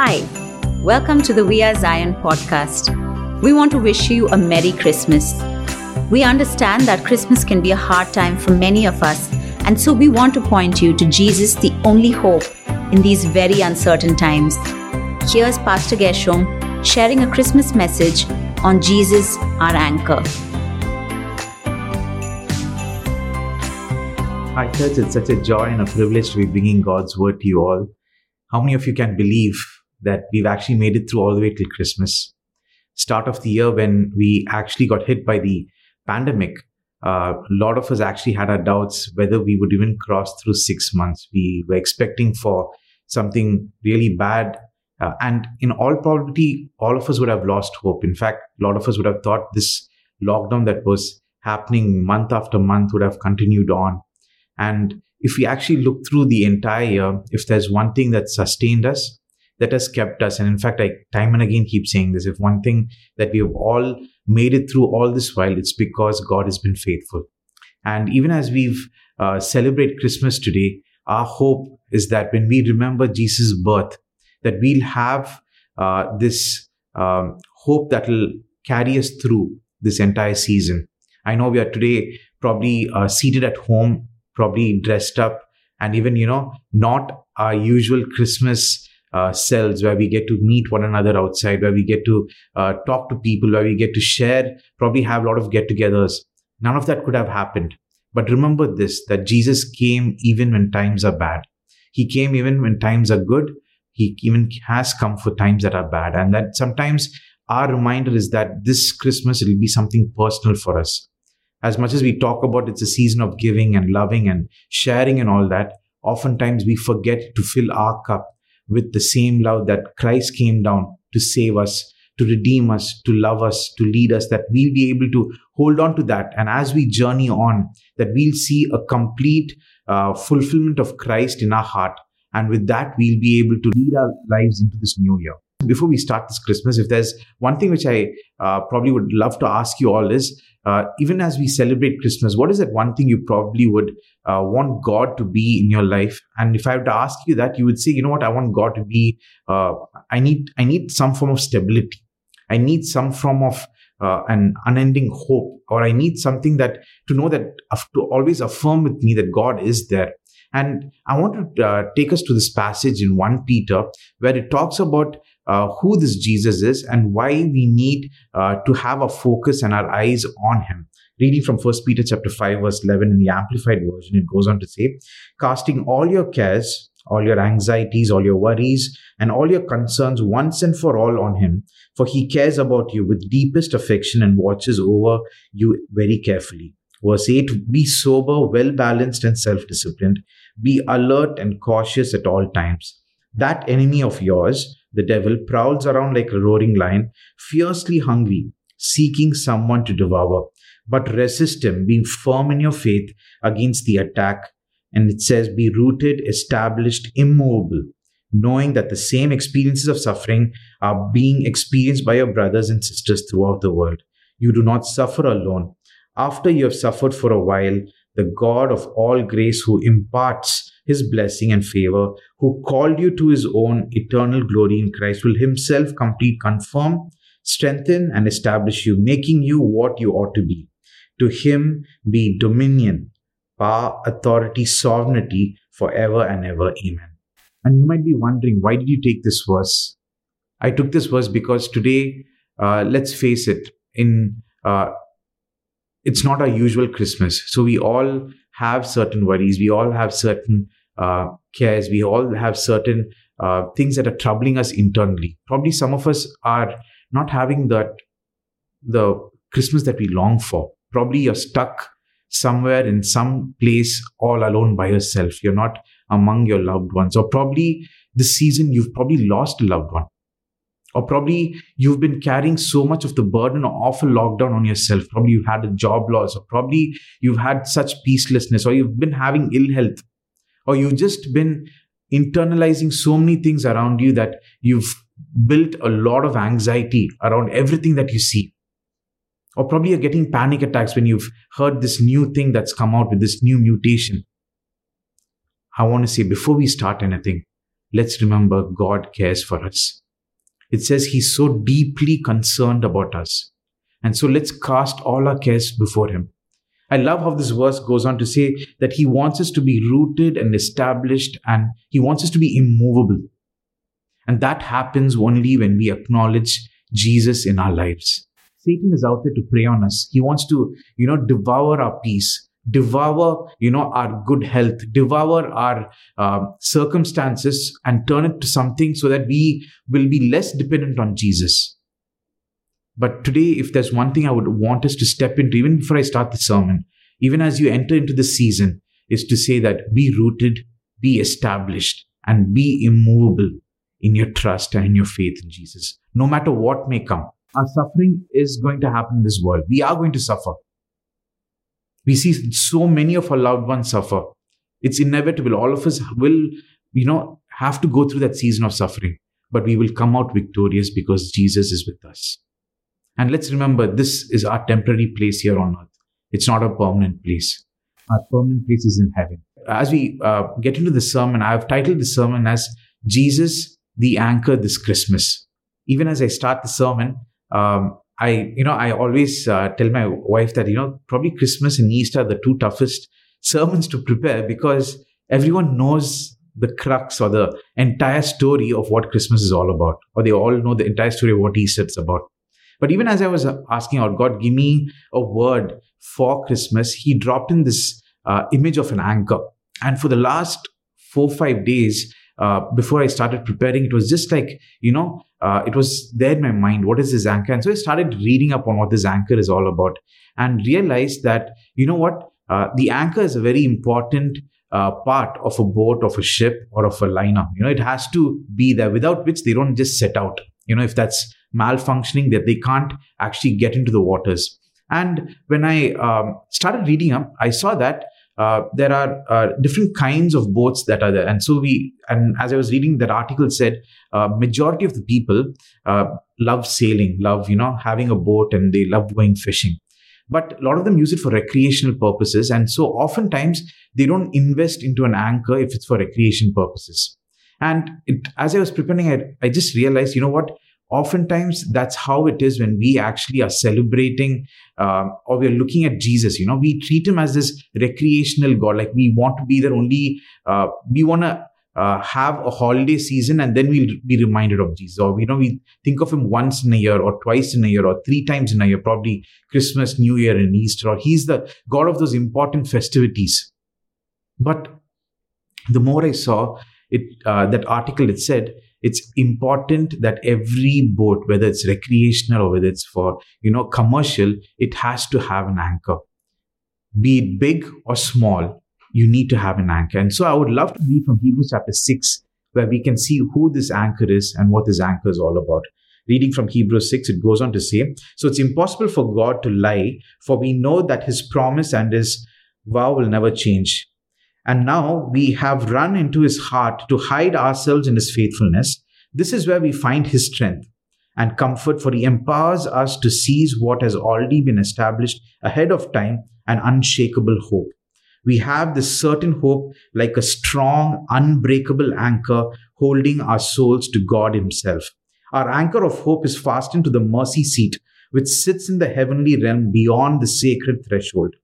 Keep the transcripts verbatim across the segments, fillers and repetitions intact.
Hi, welcome to the We Are Zion podcast. We want to wish you a Merry Christmas. We understand that Christmas can be a hard time for many of us, and so we want to point you to Jesus, the only hope in these very uncertain times. Here's Pastor Gershom sharing a Christmas message on Jesus, our anchor. Hi church, it's such a joy and a privilege to be bringing God's word to you all. How many of you can believe that we've actually made it through all the way till Christmas? Start of the year, when we actually got hit by the pandemic, uh, a lot of us actually had our doubts whether we would even cross through six months. We were expecting for something really bad. Uh, and in all probability, all of us would have lost hope. In fact, a lot of us would have thought this lockdown that was happening month after month would have continued on. And if we actually look through the entire year, if there's one thing that sustained us, that has kept us, and in fact, I time and again keep saying this, if one thing that we have all made it through all this while, it's because God has been faithful. And even as we've uh, celebrate Christmas today, our hope is that when we remember Jesus' birth, that we'll have uh, this um, hope that will carry us through this entire season. I know we are today probably uh, seated at home, probably dressed up, and even, you know, not our usual Christmas uh, selves, where we get to meet one another outside, where we get to uh, talk to people, where we get to share, probably have a lot of get-togethers. None of that could have happened. But remember this, that Jesus came even when times are bad. He came even when times are good. He even has come for times that are bad. And that sometimes our reminder is that this Christmas, it'll be something personal for us. As much as we talk about it's a season of giving and loving and sharing and all that, oftentimes we forget to fill our cup with the same love that Christ came down to save us, to redeem us, to love us, to lead us, that we'll be able to hold on to that. And as we journey on, that we'll see a complete uh, fulfillment of Christ in our heart. And with that, we'll be able to lead our lives into this new year. Before we start this Christmas, if there's one thing which I uh, probably would love to ask you all is, uh, even as we celebrate Christmas, what is that one thing you probably would uh, want God to be in your life? And if I were to ask you that, you would say, you know what, I want God to be, uh, I need I need some form of stability. I need some form of uh, an unending hope, or I need something that to know that, to always affirm with me that God is there. And I want to uh, take us to this passage in First Peter, where it talks about Uh, who this Jesus is and why we need uh, to have our focus and our eyes on him. Reading from First Peter chapter five, verse eleven in the Amplified Version, it goes on to say, "Casting all your cares, all your anxieties, all your worries, and all your concerns once and for all on him, for he cares about you with deepest affection and watches over you very carefully." Verse eight, "Be sober, well-balanced, and self-disciplined. Be alert and cautious at all times. That enemy of yours, the devil, prowls around like a roaring lion, fiercely hungry, seeking someone to devour. But resist him, being firm in your faith against the attack." And it says, "Be rooted, established, immovable, knowing that the same experiences of suffering are being experienced by your brothers and sisters throughout the world. You do not suffer alone. After you have suffered for a while, the God of all grace, who imparts his blessing and favor, who called you to his own eternal glory in Christ, will himself complete, confirm, strengthen, and establish you, making you what you ought to be. To him be dominion, power, authority, sovereignty, forever and ever. Amen." And you might be wondering, why did you take this verse? I took this verse because today, uh, let's face it, in uh, it's not our usual Christmas. So we all have certain worries. We all have certain Uh, cares. We all have certain uh, things that are troubling us internally. Probably some of us are not having that the Christmas that we long for. Probably you're stuck somewhere in some place all alone by yourself. You're not among your loved ones. Or probably this season you've probably lost a loved one. Or probably you've been carrying so much of the burden of a lockdown on yourself. Probably you've had a job loss, or probably you've had such peacelessness, or you've been having ill health. Or you've just been internalizing so many things around you that you've built a lot of anxiety around everything that you see. Or probably you're getting panic attacks when you've heard this new thing that's come out with this new mutation. I want to say, before we start anything, let's remember God cares for us. It says he's so deeply concerned about us. And so let's cast all our cares before him. I love how this verse goes on to say that he wants us to be rooted and established, and he wants us to be immovable. And that happens only when we acknowledge Jesus in our lives. Satan is out there to prey on us. He wants to, you know, devour our peace, devour, you know, our good health, devour our uh, circumstances and turn it to something so that we will be less dependent on Jesus. But today, if there's one thing I would want us to step into, even before I start the sermon, even as you enter into the season, is to say that be rooted, be established, and be immovable in your trust and in your faith in Jesus, no matter what may come. Our suffering is going to happen in this world. We are going to suffer. We see so many of our loved ones suffer. It's inevitable. All of us will, you know, have to go through that season of suffering, but we will come out victorious because Jesus is with us. And let's remember, this is our temporary place here on earth. It's not a permanent place. Our permanent place is in heaven. As we uh, get into the sermon, I've titled the sermon as Jesus, the Anchor This Christmas. Even as I start the sermon, um, I, you know, I always uh, tell my wife that, you know, probably Christmas and Easter are the two toughest sermons to prepare because everyone knows the crux or the entire story of what Christmas is all about, or they all know the entire story of what Easter is about. But even as I was asking out, God, give me a word for Christmas, he dropped in this uh, image of an anchor. And for the last four, five days uh, before I started preparing, it was just like, you know, uh, it was there in my mind, what is this anchor? And so I started reading up on what this anchor is all about and realized that, you know what, uh, the anchor is a very important uh, part of a boat, of a ship, or of a liner. You know, it has to be there, without which they don't just set out. You know, if that's malfunctioning, that they can't actually get into the waters. And when I um, started reading up, I saw that uh, there are uh, different kinds of boats that are there. And so we, and as I was reading that article said, uh, majority of the people uh, love sailing, love, you know, having a boat, and they love going fishing. But a lot of them use it for recreational purposes. And so oftentimes they don't invest into an anchor if it's for recreation purposes. And it, as I was preparing, I, I just realized, you know what, oftentimes that's how it is when we actually are celebrating um, or we're looking at Jesus. You know, we treat him as this recreational God, like we want to be there only, uh, we want to uh, have a holiday season and then we'll be reminded of Jesus. Or, you know, we think of him once in a year or twice in a year or three times in a year, probably Christmas, New Year and Easter, or he's the God of those important festivities. But the more I saw, It uh, that article, it said it's important that every boat, whether it's recreational or whether it's for, you know, commercial, it has to have an anchor. Be it big or small, you need to have an anchor. And so I would love to read from Hebrews chapter six, where we can see who this anchor is and what this anchor is all about. Reading from Hebrews six, it goes on to say, "So it's impossible for God to lie, for we know that his promise and his vow will never change. And now we have run into his heart to hide ourselves in his faithfulness. This is where we find his strength and comfort, for he empowers us to seize what has already been established ahead of time, an unshakable hope. We have this certain hope like a strong, unbreakable anchor holding our souls to God himself. Our anchor of hope is fastened to the mercy seat, which sits in the heavenly realm beyond the sacred threshold.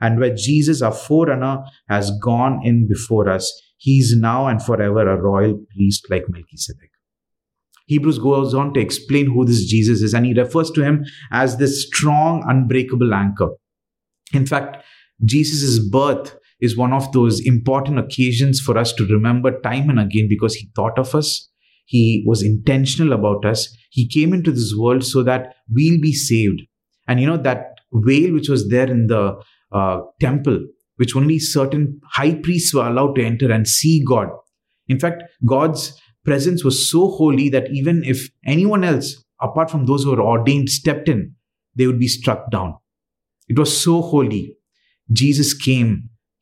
And where Jesus, our forerunner, has gone in before us, he is now and forever a royal priest like Melchizedek." Hebrews goes on to explain who this Jesus is, and he refers to him as this strong, unbreakable anchor. In fact, Jesus' birth is one of those important occasions for us to remember time and again, because he thought of us, he was intentional about us, he came into this world so that we'll be saved. And you know, that veil which was there in the Uh, temple, which only certain high priests were allowed to enter and see God. In fact, God's presence was so holy that even if anyone else, apart from those who were ordained, stepped in, they would be struck down. It was so holy. Jesus came.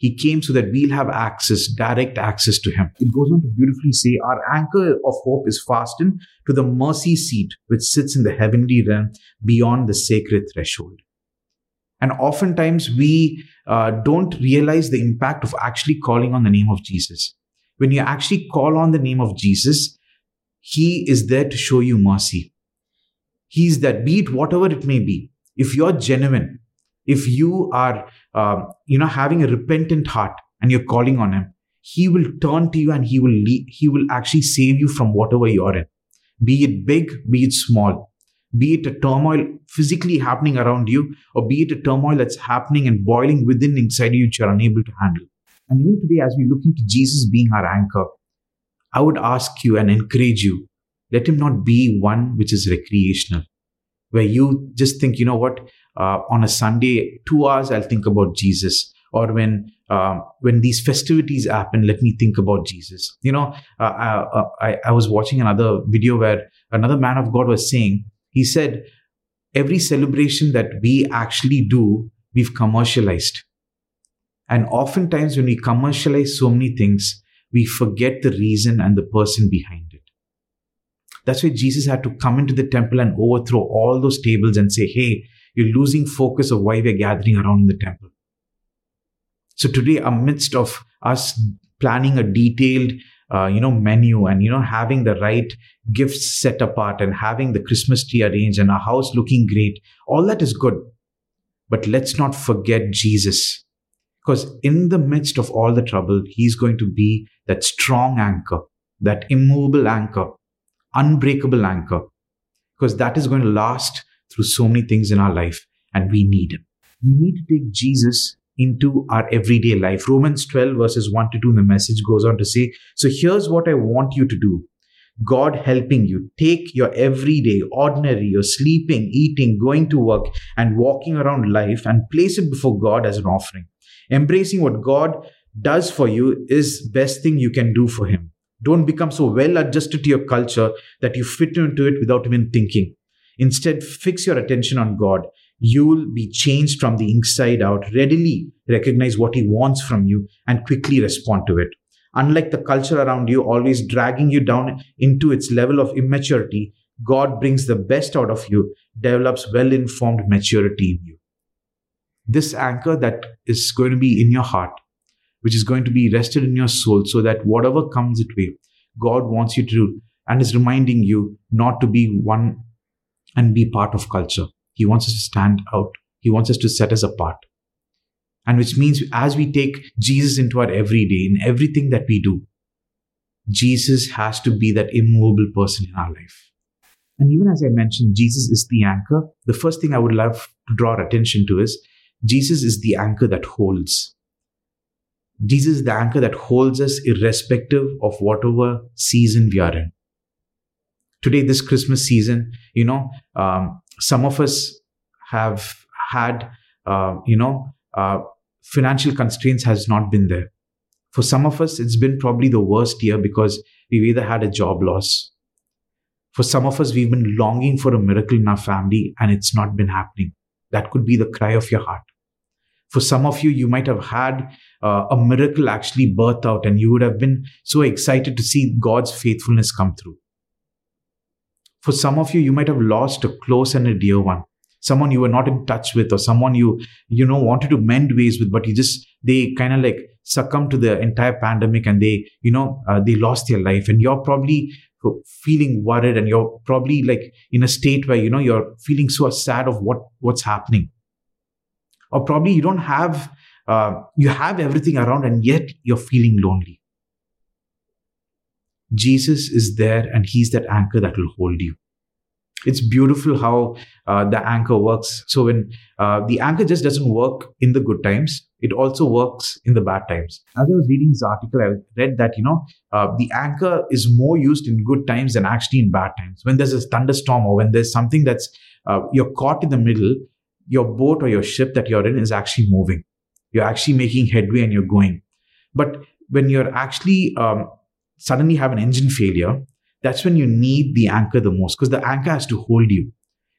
He came so that we'll have access, direct access to him. It goes on to beautifully say, our anchor of hope is fastened to the mercy seat, which sits in the heavenly realm beyond the sacred threshold. And oftentimes we uh, don't realize the impact of actually calling on the name of Jesus. When you actually call on the name of Jesus, he is there to show you mercy. He's that, be it whatever it may be. If you're genuine, if you are, uh, you know, having a repentant heart and you're calling on him, he will turn to you and he will lead, he will actually save you from whatever you're in. Be it big, be it small, be it a turmoil physically happening around you, or be it a turmoil that's happening and boiling within inside you, which you're unable to handle. And even today, as we look into Jesus being our anchor, I would ask you and encourage you, let him not be one which is recreational, where you just think, you know what, uh, on a Sunday, two hours, I'll think about Jesus. Or when uh, when these festivities happen, let me think about Jesus. You know, uh, I, I, I was watching another video where another man of God was saying, he said, every celebration that we actually do, we've commercialized. And oftentimes when we commercialize so many things, we forget the reason and the person behind it. That's why Jesus had to come into the temple and overthrow all those tables and say, hey, you're losing focus of why we're gathering around in the temple. So today, amidst of us planning a detailed, uh, you know, menu and, you know, having the right gifts set apart and having the Christmas tree arranged and our house looking great, all that is good. But let's not forget Jesus, because in the midst of all the trouble, he's going to be that strong anchor, that immovable anchor, unbreakable anchor, because that is going to last through so many things in our life, and we need him. We need to take Jesus into our everyday life. Romans twelve verses one to two in the Message goes on to say, so here's what I want you to do. God helping you, take your everyday, ordinary, your sleeping, eating, going to work and walking around life and place it before God as an offering. Embracing what God does for you is best thing you can do for him. Don't become so well adjusted to your culture that you fit into it without even thinking. Instead, fix your attention on God. You'll be changed from the inside out, readily recognize what he wants from you and quickly respond to it. Unlike the culture around you, always dragging you down into its level of immaturity, God brings the best out of you, develops well-informed maturity in you. This anchor that is going to be in your heart, which is going to be rested in your soul, so that whatever comes its way, God wants you to do and is reminding you not to be one and be part of culture. He wants us to stand out. He wants us to set us apart. And which means as we take Jesus into our everyday, in everything that we do, Jesus has to be that immovable person in our life. And even as I mentioned, Jesus is the anchor. The first thing I would love to draw our attention to is Jesus is the anchor that holds. Jesus is the anchor that holds us irrespective of whatever season we are in. Today, this Christmas season, you know, um, some of us have had, uh, you know, uh, financial constraints has not been there. For some of us, it's been probably the worst year because we've either had a job loss. For some of us, we've been longing for a miracle in our family and it's not been happening. That could be the cry of your heart. For some of you, you might have had uh, a miracle actually birth out and you would have been so excited to see God's faithfulness come through. For some of you, you might have lost a close and a dear one, someone you were not in touch with or someone you, you know, wanted to mend ways with, but you just, they kind of like succumbed to the entire pandemic and they, you know, uh, they lost their life. And you're probably feeling worried and you're probably like in a state where, you know, you're feeling so sad of what, what's happening. Or probably you don't have, uh, you have everything around and yet you're feeling lonely. Jesus is there and he's that anchor that will hold you. It's beautiful how uh, the anchor works. So when uh, the anchor just doesn't work in the good times, it also works in the bad times. As I was reading this article, I read that, you know, uh, the anchor is more used in good times than actually in bad times. When there's a thunderstorm or when there's something that's, uh, you're caught in the middle, your boat or your ship that you're in is actually moving. You're actually making headway and you're going. But when you're actually... Um, suddenly have an engine failure, that's when you need the anchor the most, because the anchor has to hold you.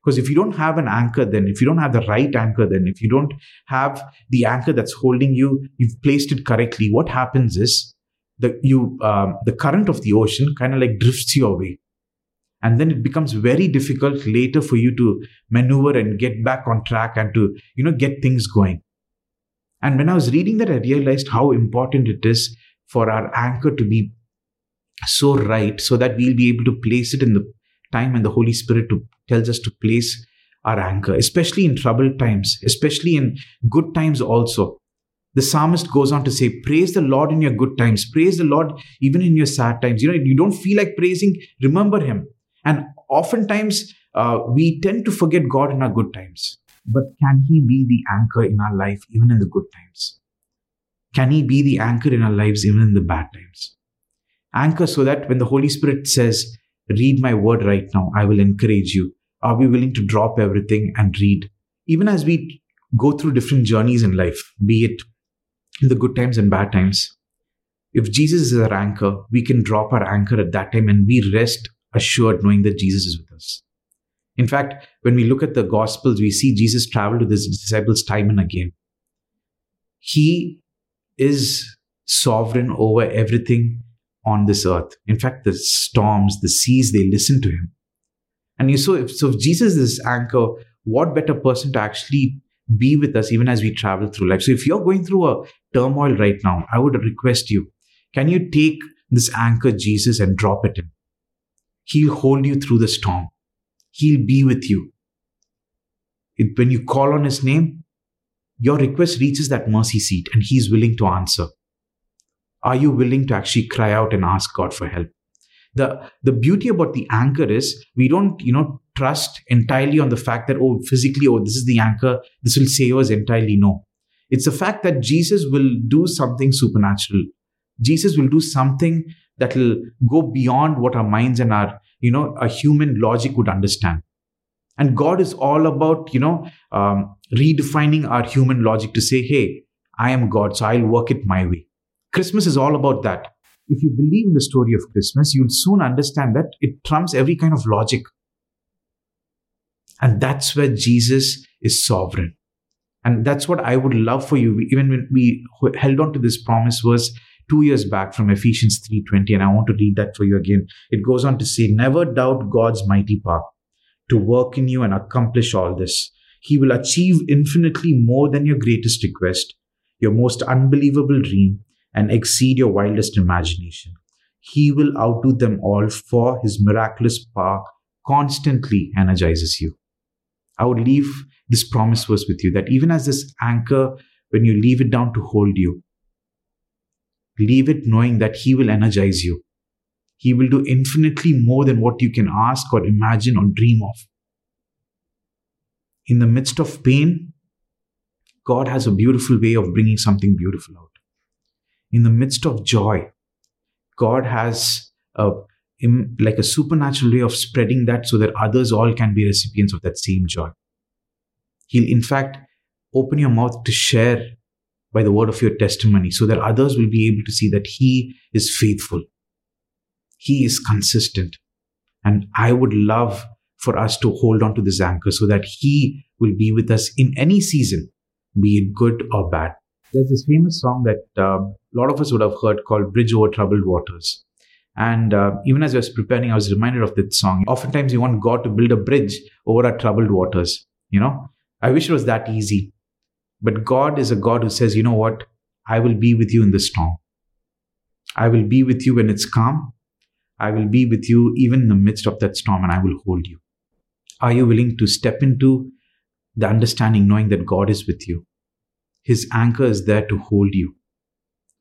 Because if you don't have an anchor, then if you don't have the right anchor, then if you don't have the anchor that's holding you, you've placed it correctly, what happens is the, you, um, the current of the ocean kind of like drifts you away. And then it becomes very difficult later for you to maneuver and get back on track and to, you know, get things going. And when I was reading that, I realized how important it is for our anchor to be so right, so that we'll be able to place it in the time and the Holy Spirit to tells us to place our anchor, especially in troubled times, especially in good times also. The psalmist goes on to say, praise the Lord in your good times. Praise the Lord even in your sad times. You know, if you don't feel like praising, remember Him. And oftentimes, uh, we tend to forget God in our good times. But can He be the anchor in our life even in the good times? Can He be the anchor in our lives even in the bad times? Anchor so that when the Holy Spirit says, read my word right now, I will encourage you. Are we willing to drop everything and read? Even as we go through different journeys in life, be it in the good times and bad times, if Jesus is our anchor, we can drop our anchor at that time and we rest assured knowing that Jesus is with us. In fact, when we look at the Gospels, we see Jesus traveled with His disciples time and again. He is sovereign over everything on this earth. In fact, the storms, the seas, they listen to Him. And so if, so if Jesus is this anchor, what better person to actually be with us even as we travel through life? So if you're going through a turmoil right now, I would request you, can you take this anchor, Jesus, and drop it in? He'll hold you through the storm. He'll be with you. It, when you call on His name, your request reaches that mercy seat and He's willing to answer. Are you willing to actually cry out and ask God for help? The, the beauty about the anchor is we don't, you know, trust entirely on the fact that, oh, physically, oh, this is the anchor, this will save us entirely. No. It's the fact that Jesus will do something supernatural. Jesus will do something that will go beyond what our minds and our, you know, our human logic would understand. And God is all about, you know, um, redefining our human logic to say, hey, I am God, so I'll work it my way. Christmas is all about that. If you believe in the story of Christmas, you'll soon understand that it trumps every kind of logic. And that's where Jesus is sovereign. And that's what I would love for you. Even when we held on to this promise verse two years back from Ephesians three twenty, and I want to read that for you again. It goes on to say, never doubt God's mighty power to work in you and accomplish all this. He will achieve infinitely more than your greatest request, your most unbelievable dream, and exceed your wildest imagination. He will outdo them all, for His miraculous power constantly energizes you. I would leave this promise verse with you, that even as this anchor, when you leave it down to hold you, leave it knowing that He will energize you. He will do infinitely more than what you can ask or imagine or dream of. In the midst of pain, God has a beautiful way of bringing something beautiful out. In the midst of joy, God has a, like a supernatural way of spreading that so that others all can be recipients of that same joy. He'll, in fact, open your mouth to share by the word of your testimony so that others will be able to see that He is faithful. He is consistent. And I would love for us to hold on to this anchor so that He will be with us in any season, be it good or bad. There's this famous song that uh, a lot of us would have heard called Bridge Over Troubled Waters. And uh, even as I was preparing, I was reminded of that song. Oftentimes, we want God to build a bridge over our troubled waters. You know, I wish it was that easy. But God is a God who says, you know what? I will be with you in the storm. I will be with you when it's calm. I will be with you even in the midst of that storm, and I will hold you. Are you willing to step into the understanding, knowing that God is with you? His anchor is there to hold you.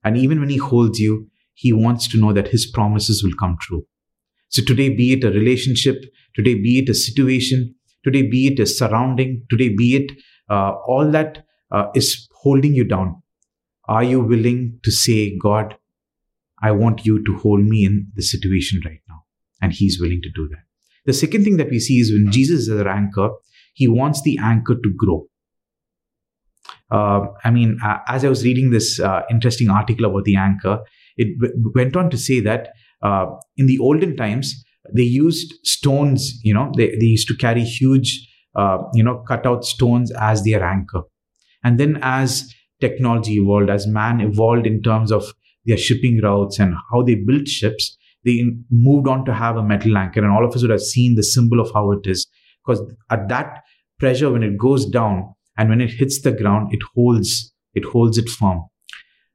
And even when He holds you, He wants to know that His promises will come true. So today, be it a relationship, today be it a situation, today be it a surrounding, today be it uh, all that uh, is holding you down. Are you willing to say, God, I want you to hold me in this situation right now? And He's willing to do that. The second thing that we see is when Jesus is our anchor, He wants the anchor to grow. Uh, I mean, uh, as I was reading this uh, interesting article about the anchor, it w- went on to say that uh, in the olden times, they used stones, you know, they, they used to carry huge, uh, you know, cut out stones as their anchor. And then as technology evolved, as man evolved in terms of their shipping routes and how they built ships, they in- moved on to have a metal anchor. And all of us would have seen the symbol of how it is, because at that pressure, when it goes down, and when it hits the ground, it holds, it holds it firm.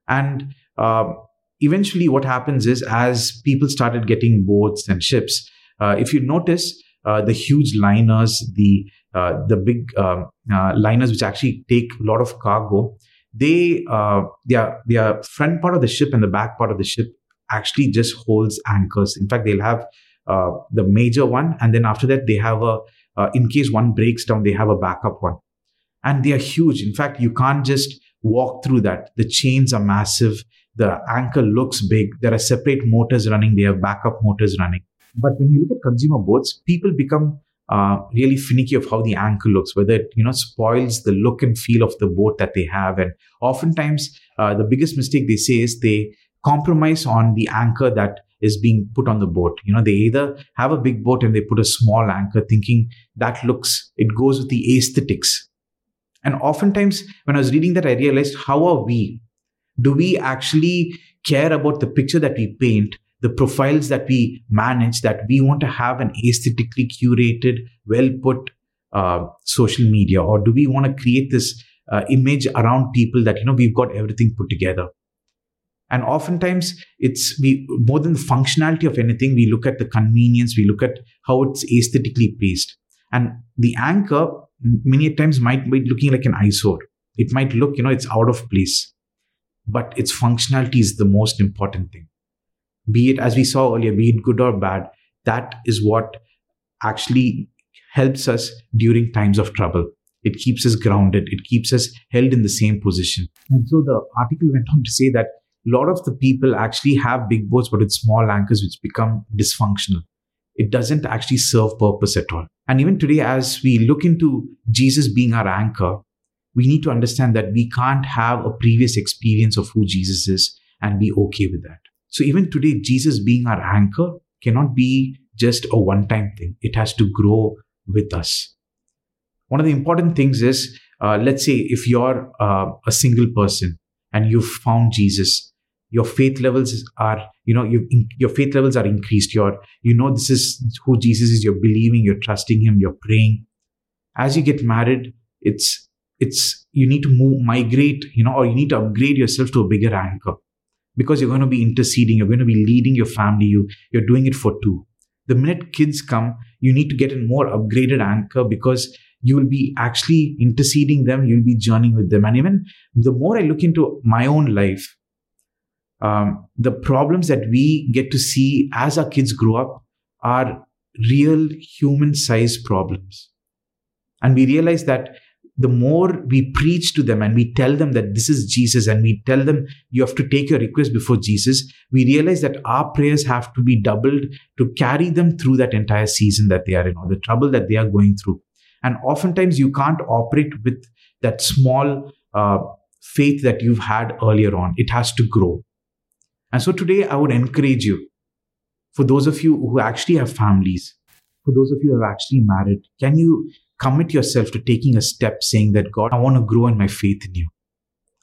And uh, eventually what happens is, as people started getting boats and ships, uh, if you notice, uh, the huge liners, the uh, the big uh, uh, liners which actually take a lot of cargo, they uh, their their front part of the ship and the back part of the ship actually just holds anchors. In fact, they'll have uh, the major one, and then after that, they have a uh, in case one breaks down, they have a backup one, and they are huge. In fact, you can't just walk through that. The chains are massive. The anchor looks big. There are separate motors running. They have backup motors running. But when you look at consumer boats, people become uh, really finicky of how the anchor looks, whether it you know spoils the look and feel of the boat that they have. And oftentimes, uh, the biggest mistake they say is they compromise on the anchor that is being put on the boat. You know, they either have a big boat and they put a small anchor, thinking that looks, it goes with the aesthetics. And oftentimes, when I was reading that, I realized, how are we? Do we actually care about the picture that we paint, the profiles that we manage, that we want to have an aesthetically curated, well-put uh, social media? Or do we want to create this uh, image around people that, you know, we've got everything put together? And oftentimes, it's we more than the functionality of anything, we look at the convenience, we look at how it's aesthetically paced. And the anchor, many times, might be looking like an eyesore. It might look, you know, it's out of place. But its functionality is the most important thing. Be it, as we saw earlier, be it good or bad, that is what actually helps us during times of trouble. It keeps us grounded. It keeps us held in the same position. And so the article went on to say that a lot of the people actually have big boats, but with small anchors, which become dysfunctional. It doesn't actually serve purpose at all. And even today, as we look into Jesus being our anchor, we need to understand that we can't have a previous experience of who Jesus is and be okay with that. So even today, Jesus being our anchor cannot be just a one-time thing. It has to grow with us. One of the important things is, uh, let's say if you're uh, a single person and you've found Jesus, your faith levels are, you know, you've in, your faith levels are increased. You're, you know, this is who Jesus is. You're believing, you're trusting him, you're praying. As you get married, it's It's you need to move, migrate, you know, or you need to upgrade yourself to a bigger anchor, because you're going to be interceding, you're going to be leading your family, you, you're doing it for two. The minute kids come, you need to get a more upgraded anchor, because you will be actually interceding them, you'll be journeying with them. And even the more I look into my own life, um, the problems that we get to see as our kids grow up are real human-sized problems. And we realize that the more we preach to them and we tell them that this is Jesus, and we tell them you have to take your request before Jesus, we realize that our prayers have to be doubled to carry them through that entire season that they are in, or the trouble that they are going through. And oftentimes you can't operate with that small uh, faith that you've had earlier on. It has to grow. And so today I would encourage you, for those of you who actually have families, for those of you who have actually married, can you commit yourself to taking a step saying that, God, I want to grow in my faith in you.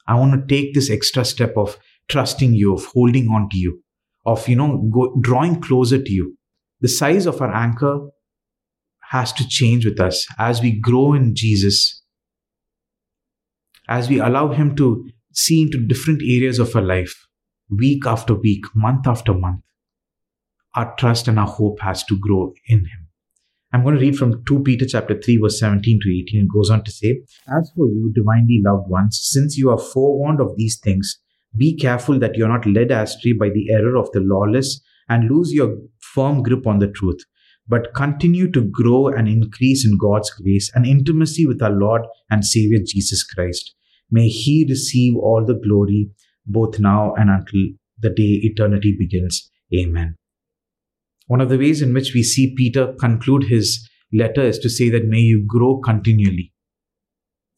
I want to take this extra step of trusting you, of holding on to you, of, you know, go, drawing closer to you. The size of our anchor has to change with us as we grow in Jesus, as we allow him to see into different areas of our life, week after week, month after month. Our trust and our hope has to grow in him. I'm going to read from Second Peter chapter three, verse seventeen to eighteen. It goes on to say, as for you, divinely loved ones, since you are forewarned of these things, be careful that you are not led astray by the error of the lawless and lose your firm grip on the truth. But continue to grow and increase in God's grace and intimacy with our Lord and Savior Jesus Christ. May he receive all the glory, both now and until the day eternity begins. Amen. One of the ways in which we see Peter conclude his letter is to say that may you grow continually.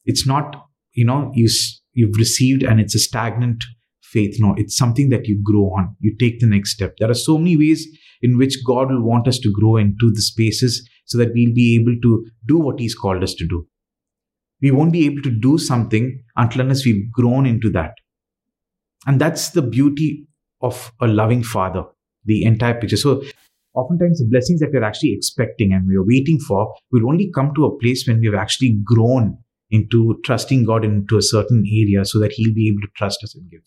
It's not, you know, you, you've received and it's a stagnant faith. No, it's something that you grow on. You take the next step. There are so many ways in which God will want us to grow into the spaces so that we'll be able to do what he's called us to do. We won't be able to do something until unless we've grown into that. And that's the beauty of a loving father, the entire picture. So oftentimes, the blessings that we're actually expecting and we're waiting for will only come to a place when we've actually grown into trusting God into a certain area so that he'll be able to trust us and give.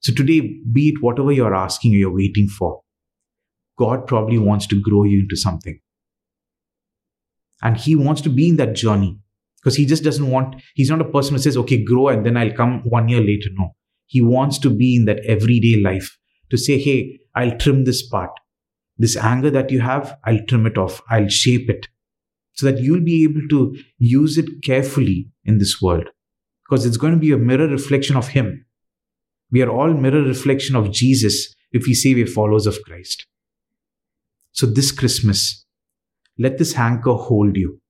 So today, be it whatever you're asking or you're waiting for, God probably wants to grow you into something. And he wants to be in that journey, because he just doesn't want, he's not a person who says, okay, grow and then I'll come one year later. No, he wants to be in that everyday life to say, hey, I'll trim this part. This anger that you have, I'll trim it off. I'll shape it so that you'll be able to use it carefully in this world, because it's going to be a mirror reflection of him. We are all mirror reflection of Jesus if we say we're followers of Christ. So this Christmas, let this anchor hold you.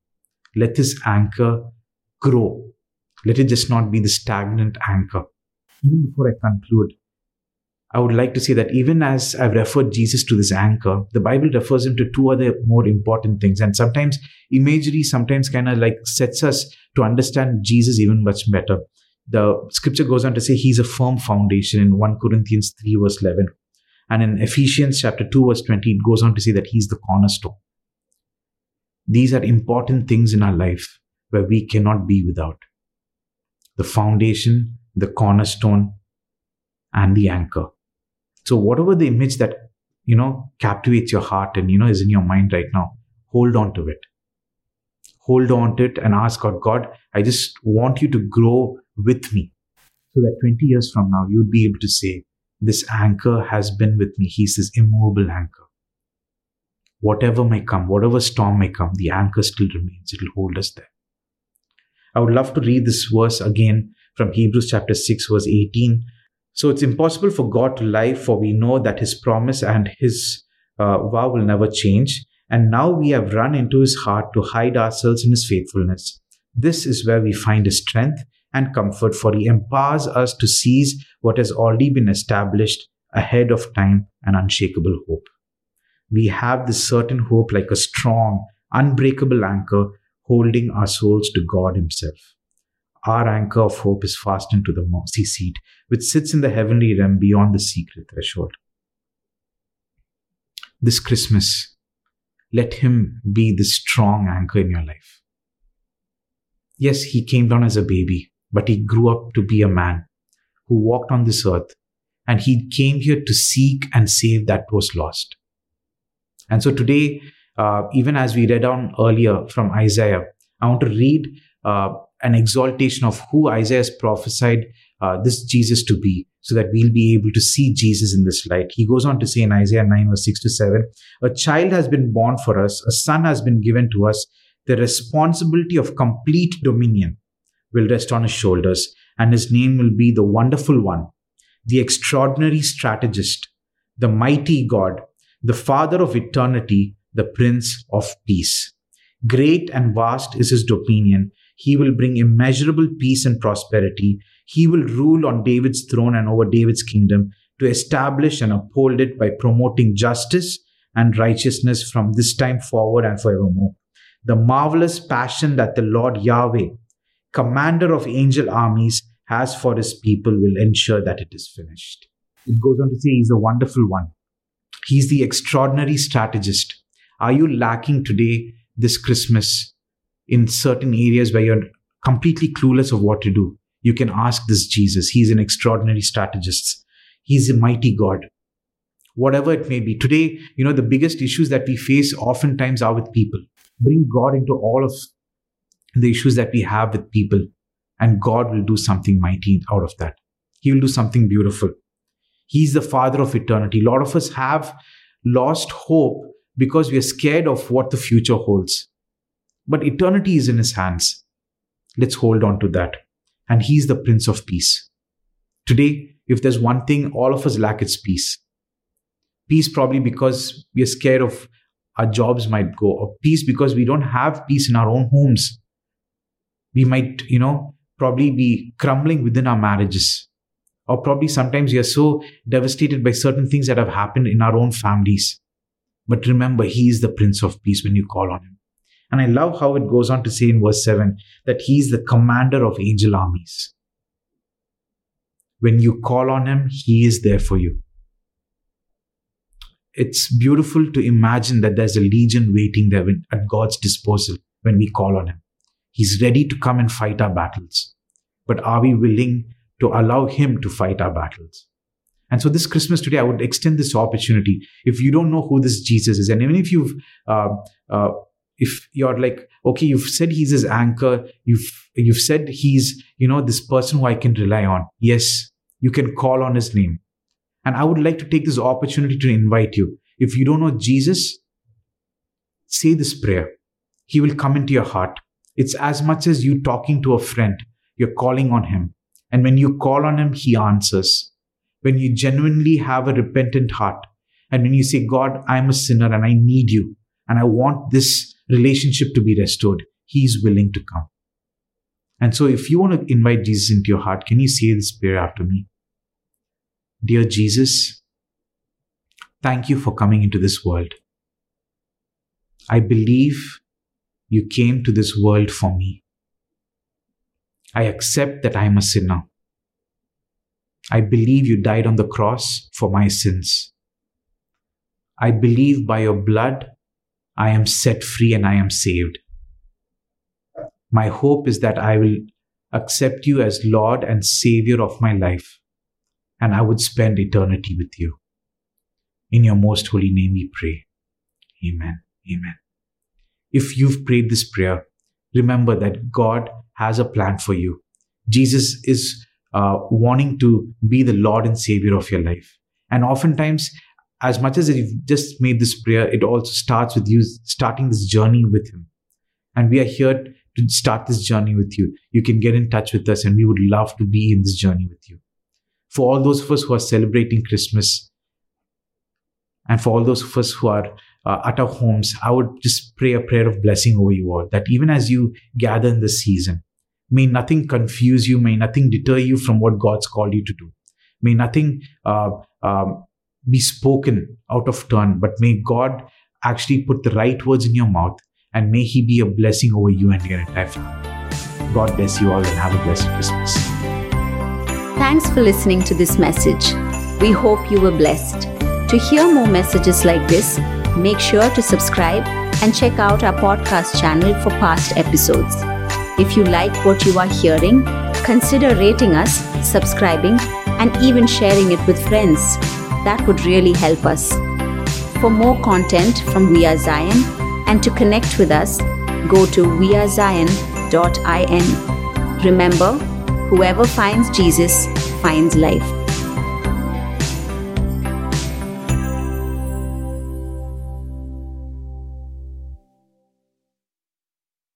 Let this anchor grow. Let it just not be the stagnant anchor. Even before I conclude, I would like to say that even as I've referred Jesus to this anchor, the Bible refers him to two other more important things. And sometimes imagery sometimes kind of like sets us to understand Jesus even much better. The scripture goes on to say he's a firm foundation in First Corinthians three verse eleven. And in Ephesians chapter two verse twenty, it goes on to say that he's the cornerstone. These are important things in our life where we cannot be without. The foundation, the cornerstone, and the anchor. So whatever the image that, you know, captivates your heart and, you know, is in your mind right now, hold on to it. Hold on to it and ask God, God, I just want you to grow with me, so that twenty years from now, you'd be able to say, this anchor has been with me. He's this immovable anchor. Whatever may come, whatever storm may come, the anchor still remains. It will hold us there. I would love to read this verse again from Hebrews chapter six verse eighteen. So it's impossible for God to lie, for we know that his promise and his uh, vow will never change. And now we have run into his heart to hide ourselves in his faithfulness. This is where we find his strength and comfort, for he empowers us to seize what has already been established ahead of time, an unshakable hope. We have this certain hope like a strong, unbreakable anchor holding our souls to God himself. Our anchor of hope is fastened to the mercy seat, which sits in the heavenly realm beyond the secret threshold. This Christmas, let him be the strong anchor in your life. Yes, he came down as a baby, but he grew up to be a man who walked on this earth, and he came here to seek and save that was lost. And so today, uh, even as we read on earlier from Isaiah, I want to read uh, an exaltation of who Isaiah has prophesied uh, this Jesus to be, so that we'll be able to see Jesus in this light. He goes on to say in Isaiah nine verse six to seven, a child has been born for us, a son has been given to us, the responsibility of complete dominion will rest on his shoulders, and his name will be the Wonderful One, the Extraordinary Strategist, the Mighty God, the Father of Eternity, the Prince of Peace. Great and vast is his dominion. He will bring immeasurable peace and prosperity. He will rule on David's throne and over David's kingdom, to establish and uphold it by promoting justice and righteousness from this time forward and forevermore. The marvelous passion that the Lord Yahweh, commander of angel armies, has for his people will ensure that it is finished. It goes on to say he's a Wonderful One. He's the Extraordinary Strategist. Are you lacking today, this Christmas, in certain areas where you're completely clueless of what to do? You can ask this Jesus. He's an extraordinary strategist. He's a mighty God. Whatever it may be. Today, you know, the biggest issues that we face oftentimes are with people. Bring God into all of the issues that we have with people, and God will do something mighty out of that. He will do something beautiful. He's the Father of eternity. A lot of us have lost hope because we are scared of what the future holds. But eternity is in his hands. Let's hold on to that. And he's the Prince of Peace. Today, if there's one thing all of us lack, it's peace. Peace probably because we are scared of our jobs might go, or peace because we don't have peace in our own homes. We might, you know, probably be crumbling within our marriages. Or probably sometimes we are so devastated by certain things that have happened in our own families. But remember, he is the Prince of Peace when you call on him. And I love how it goes on to say in verse seven that he is the commander of angel armies. When you call on him, he is there for you. It's beautiful to imagine that there's a legion waiting there when, at God's disposal when we call on him. He's ready to come and fight our battles. But are we willing to allow him to fight our battles? And so this Christmas today, I would extend this opportunity. If you don't know who this Jesus is, and even if you've, uh, uh, if you're like, okay, you've said he's his anchor, you've you've said he's, you know, this person who I can rely on. Yes, you can call on his name. And I would like to take this opportunity to invite you. If you don't know Jesus, say this prayer. He will come into your heart. It's as much as you talking to a friend, you're calling on him. And when you call on him, he answers. When you genuinely have a repentant heart, and when you say, God, I'm a sinner and I need you, and I want this relationship to be restored, he's willing to come. And so if you want to invite Jesus into your heart, can you say this prayer after me? Dear Jesus, thank you for coming into this world. I believe you came to this world for me. I accept that I am a sinner. I believe you died on the cross for my sins. I believe by your blood, I am set free and I am saved. My hope is that I will accept you as Lord and Savior of my life, and I would spend eternity with you. In your most holy name we pray. Amen. Amen. If you've prayed this prayer, remember that God has a plan for you. Jesus is uh, wanting to be the Lord and Savior of your life. And oftentimes, as much as you've just made this prayer, it also starts with you starting this journey with him. And we are here to start this journey with you. You can get in touch with us, and we would love to be in this journey with you. For all those of us who are celebrating Christmas, and for all those of us who are uh, at our homes, I would just pray a prayer of blessing over you all, that even as you gather in this season, may nothing confuse you, may nothing deter you from what God's called you to do. May nothing uh, um, be spoken out of turn, but may God actually put the right words in your mouth, and may he be a blessing over you and your entire family. God bless you all, and have a blessed Christmas. Thanks for listening to this message. We hope you were blessed. To hear more messages like this, make sure to subscribe and check out our podcast channel for past episodes. If you like what you are hearing, consider rating us, subscribing, and even sharing it with friends. That would really help us. For more content from We Are Zion and to connect with us, go to we are zion dot in. Remember, whoever finds Jesus finds life.